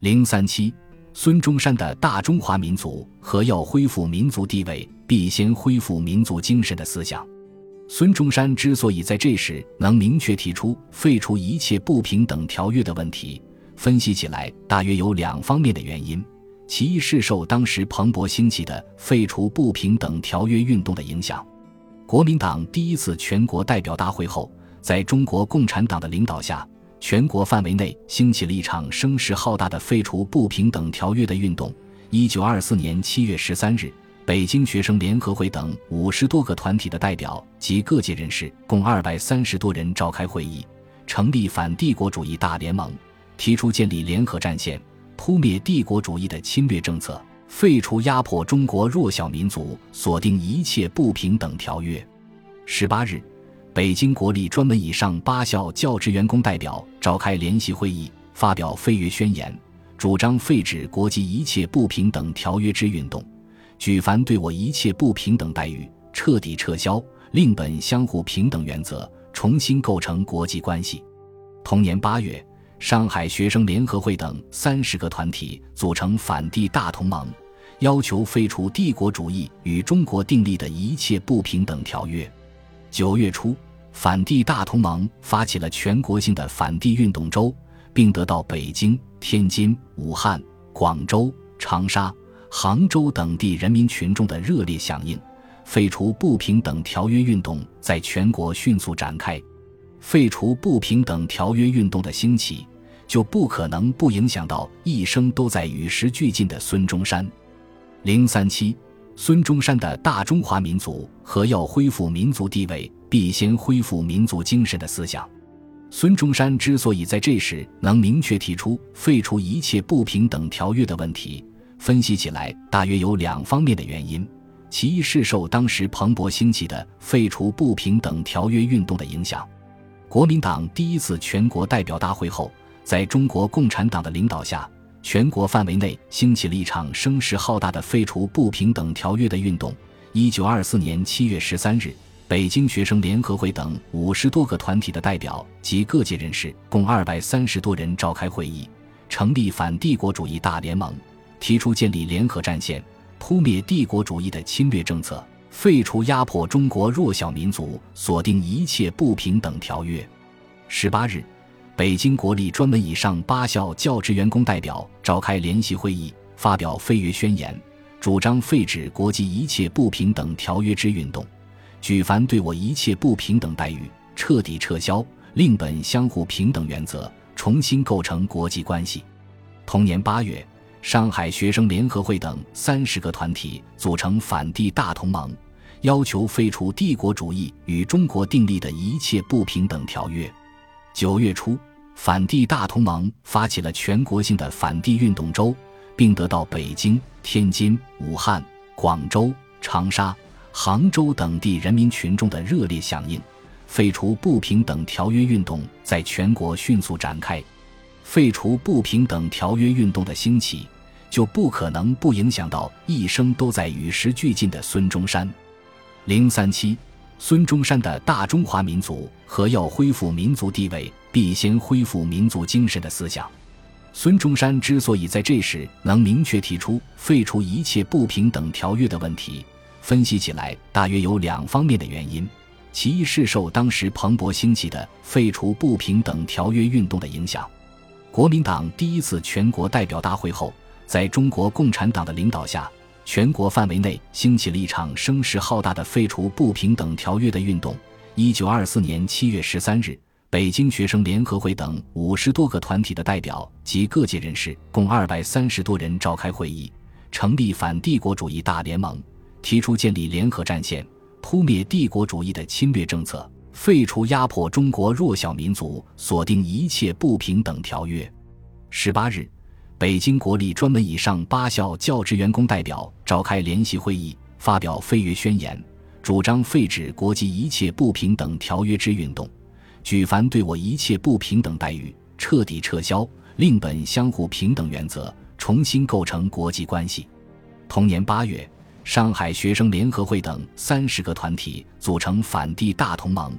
037孙中山的大中华民族和要恢复民族地位，必先恢复民族精神的思想。孙中山之所以在这时能明确提出废除一切不平等条约的问题，分析起来大约有两方面的原因。其一是受当时蓬勃兴起的废除不平等条约运动的影响。国民党第一次全国代表大会后，在中国共产党的领导下，全国范围内兴起了一场声势浩大的废除不平等条约的运动。1924年7月13日，北京学生联合会等50多个团体的代表及各界人士共230多人召开会议，成立反帝国主义大联盟，提出建立联合战线，扑灭帝国主义的侵略政策，废除压迫中国弱小民族、锁定一切不平等条约。18日，北京国立专门以上8校教职员工代表召开联席会议，发表废约宣言，主张废止国际一切不平等条约之运动，举凡对我一切不平等待遇，彻底撤销，另本相互平等原则，重新构成国际关系。同年8月，上海学生联合会等30个团体组成反帝大同盟，要求废除帝国主义与中国订立的一切不平等条约。9月初，反帝大同盟发起了全国性的反帝运动周，并得到北京、天津、武汉、广州、长沙、杭州等地人民群众的热烈响应，废除不平等条约运动在全国迅速展开。废除不平等条约运动的兴起，就不可能不影响到一生都在与时俱进的孙中山。037孙中山的大中华民族和要恢复民族地位，必先恢复民族精神的思想。孙中山之所以在这时能明确提出废除一切不平等条约的问题，分析起来大约有两方面的原因。其一是受当时蓬勃兴起的废除不平等条约运动的影响。国民党第一次全国代表大会后，在中国共产党的领导下，全国范围内兴起了一场声势浩大的废除不平等条约的运动。1924年7月13日，北京学生联合会等50多个团体的代表及各界人士共230多人召开会议，成立反帝国主义大联盟，提出建立联合战线，扑灭帝国主义的侵略政策，废除压迫中国弱小民族，锁定一切不平等条约。18日，北京国立专门以上8校教职员工代表召开联席会议，发表废约宣言，主张废止国际一切不平等条约之运动，举凡对我一切不平等待遇，彻底撤销，另本相互平等原则，重新构成国际关系。同年8月，上海学生联合会等30个团体组成反帝大同盟，要求废除帝国主义与中国订立的一切不平等条约。9月初，反帝大同盟发起了全国性的反帝运动周，并得到北京、天津、武汉、广州、长沙、杭州等地人民群众的热烈响应，废除不平等条约运动在全国迅速展开。废除不平等条约运动的兴起，就不可能不影响到一生都在与时俱进的孙中山。037孙中山的大中华民族和要恢复民族地位，必先恢复民族精神的思想。孙中山之所以在这时能明确提出废除一切不平等条约的问题，分析起来大约有两方面的原因。其一是受当时蓬勃兴起的废除不平等条约运动的影响。国民党第一次全国代表大会后，在中国共产党的领导下，全国范围内兴起了一场声势浩大的废除不平等条约的运动。1924年7月13日，北京学生联合会等50多个团体的代表及各界人士共230多人召开会议，成立反帝国主义大联盟，提出建立联合战线，扑灭帝国主义的侵略政策，废除压迫中国弱小民族，锁定一切不平等条约。18日，北京国立专门以上8校教职员工代表召开联席会议，发表废约宣言，主张废止国际一切不平等条约之运动，举凡对我一切不平等待遇，彻底撤销，另本相互平等原则，重新构成国际关系。同年8月，上海学生联合会等30个团体组成反帝大同盟，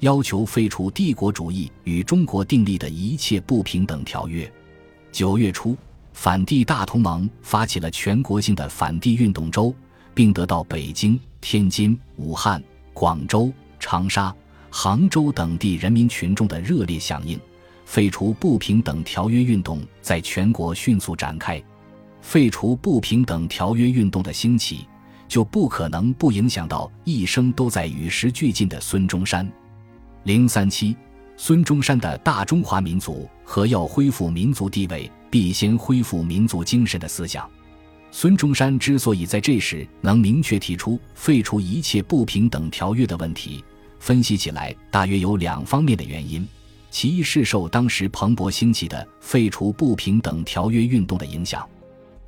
要求废除帝国主义与中国订立的一切不平等条约。9月初，反帝大同盟发起了全国性的反帝运动周，并得到北京、天津、武汉、广州、长沙、杭州等地人民群众的热烈响应。废除不平等条约运动在全国迅速展开。废除不平等条约运动的兴起，就不可能不影响到一生都在与时俱进的孙中山。037，孙中山的大中华民族和要恢复民族地位，必先恢复民族精神的思想。孙中山之所以在这时能明确提出废除一切不平等条约的问题，分析起来大约有两方面的原因。其一是受当时蓬勃兴起的废除不平等条约运动的影响。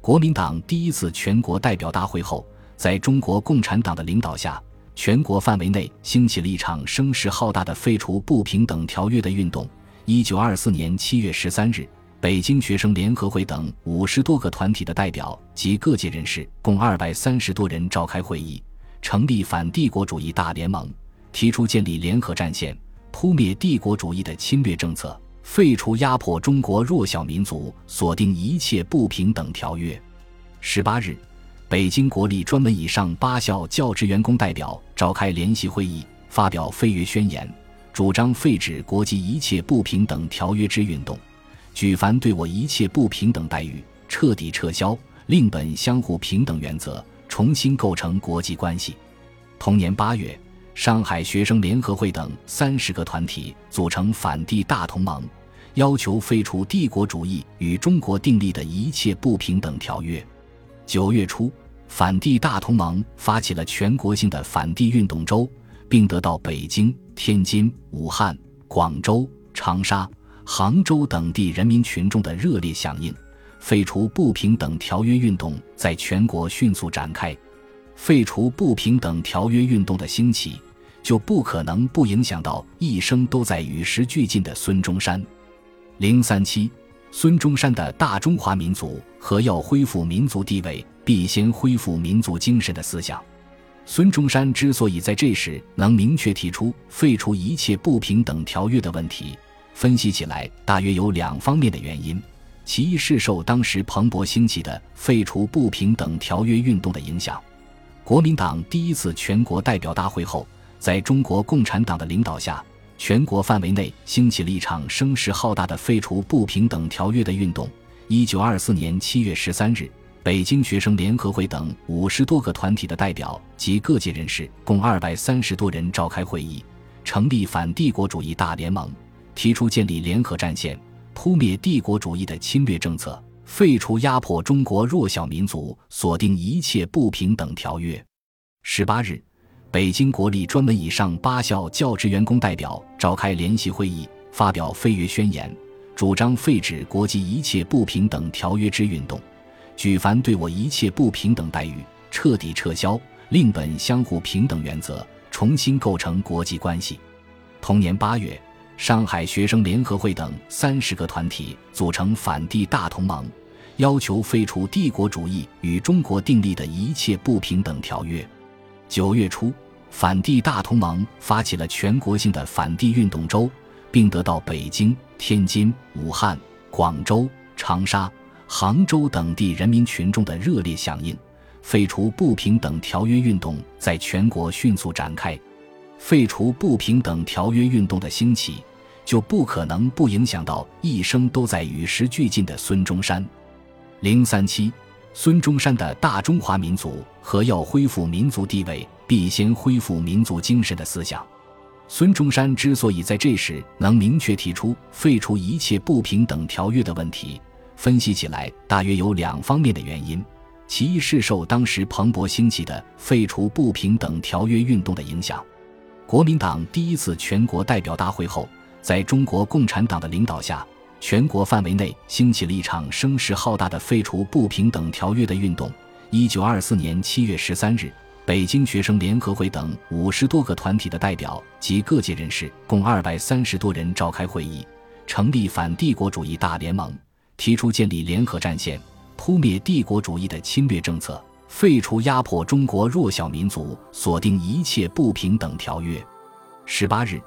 国民党第一次全国代表大会后，在中国共产党的领导下，全国范围内兴起了一场声势浩大的废除不平等条约的运动。1924年7月13日，北京学生联合会等50多个团体的代表及各界人士共230多人召开会议，成立反帝国主义大联盟，提出建立联合战线，扑灭帝国主义的侵略政策，废除压迫中国弱小民族、锁定一切不平等条约。18日，北京国立专门以上8校教职员工代表召开联席会议，发表废约宣言，主张废止国际一切不平等条约之运动，举凡对我一切不平等待遇，彻底撤销，另本相互平等原则，重新构成国际关系。同年8月，上海学生联合会等30个团体组成反帝大同盟，要求废除帝国主义与中国订立的一切不平等条约。9月初，反帝大同盟发起了全国性的反帝运动周，并得到北京、天津、武汉、广州、长沙、杭州等地人民群众的热烈响应。废除不平等条约运动在全国迅速展开。废除不平等条约运动的兴起，就不可能不影响到一生都在与时俱进的孙中山。037，孙中山的大中华民族和要恢复民族地位，必先恢复民族精神的思想。孙中山之所以在这时能明确提出废除一切不平等条约的问题，分析起来大约有两方面的原因。其一是受当时蓬勃兴起的废除不平等条约运动的影响。国民党第一次全国代表大会后，在中国共产党的领导下，全国范围内兴起了一场声势浩大的废除不平等条约的运动。1924年7月13日，北京学生联合会等50多个团体的代表及各界人士共230多人召开会议，成立反帝国主义大联盟，提出建立联合战线，扑灭帝国主义的侵略政策，废除压迫中国弱小民族，锁定一切不平等条约。18日，北京国立专门以上8校教职员工代表召开联席会议，发表废约宣言，主张废止国际一切不平等条约之运动，举凡对我一切不平等待遇，彻底撤销，另本相互平等原则，重新构成国际关系。同年8月，上海学生联合会等30个团体组成反帝大同盟，要求废除帝国主义与中国订立的一切不平等条约。9月初，反帝大同盟发起了全国性的反帝运动周，并得到北京、天津、武汉、广州、长沙、杭州等地人民群众的热烈响应。废除不平等条约运动在全国迅速展开。废除不平等条约运动的兴起，就不可能不影响到一生都在与时俱进的孙中山。037，孙中山的大中华民族和要恢复民族地位，必先恢复民族精神的思想。孙中山之所以在这时能明确提出废除一切不平等条约的问题，分析起来大约有两方面的原因。其一是受当时蓬勃兴起的废除不平等条约运动的影响。国民党第一次全国代表大会后，在中国共产党的领导下，全国范围内兴起了一场声势浩大的废除不平等条约的运动。1924年7月13日，北京学生联合会等50多个团体的代表及各界人士共230多人召开会议，成立反帝国主义大联盟，提出建立联合战线，扑灭帝国主义的侵略政策，废除压迫中国弱小民族，锁定一切不平等条约。18日，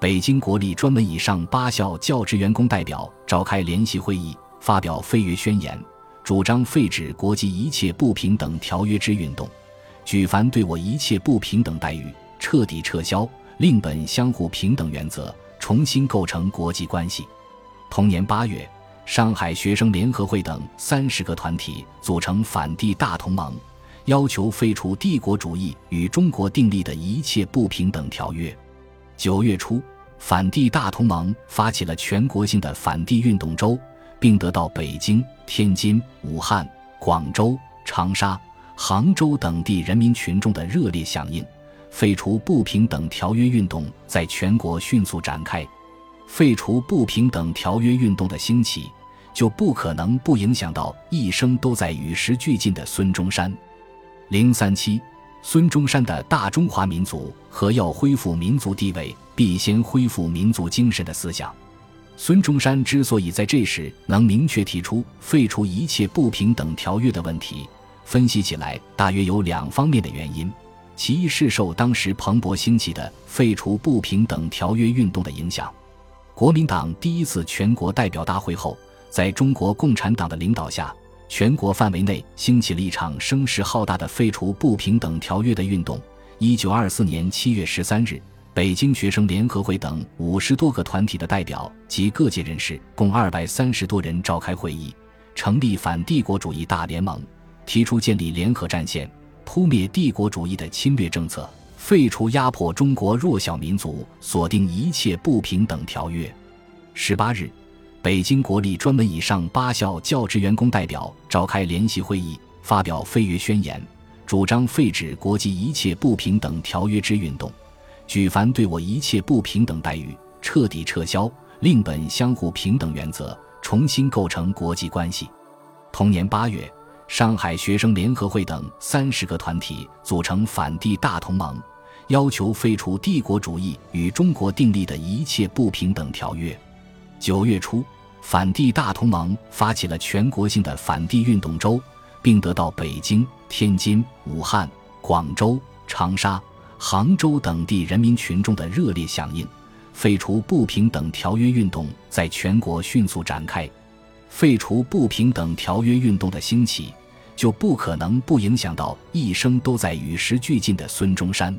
北京国立专门以上8校教职员工代表召开联席会议，发表废约宣言，主张废止国际一切不平等条约之运动，举凡对我一切不平等待遇，彻底撤销，另本相互平等原则，重新构成国际关系。同年8月，上海学生联合会等30个团体组成反帝大同盟，要求废除帝国主义与中国订立的一切不平等条约。9月初，反帝大同盟发起了全国性的反帝运动周，并得到北京、天津、武汉、广州、长沙、杭州等地人民群众的热烈响应。废除不平等条约运动在全国迅速展开。废除不平等条约运动的兴起，就不可能不影响到一生都在与时俱进的孙中山。037，孙中山的大中华民族和要恢复民族地位，必先恢复民族精神的思想。孙中山之所以在这时能明确提出废除一切不平等条约的问题，分析起来大约有2方面的原因。其一是受当时蓬勃兴起的废除不平等条约运动的影响。国民党第一次全国代表大会后，在中国共产党的领导下，全国范围内兴起了一场声势浩大的废除不平等条约的运动。1924年7月13日，北京学生联合会等50多个团体的代表及各界人士共230多人召开会议，成立反帝国主义大联盟，提出建立联合战线，扑灭帝国主义的侵略政策，废除压迫中国弱小民族锁定一切不平等条约。18日，北京国立专门以上8校教职员工代表召开联席会议，发表废约宣言，主张废止国际一切不平等条约之运动，举凡对我一切不平等待遇，彻底撤销，另本相互平等原则，重新构成国际关系。同年8月，上海学生联合会等30个团体组成反帝大同盟，要求废除帝国主义与中国订立的一切不平等条约。9月初，反帝大同盟发起了全国性的反帝运动周，并得到北京、天津、武汉、广州、长沙、杭州等地人民群众的热烈响应。废除不平等条约运动在全国迅速展开。废除不平等条约运动的兴起，就不可能不影响到一生都在与时俱进的孙中山。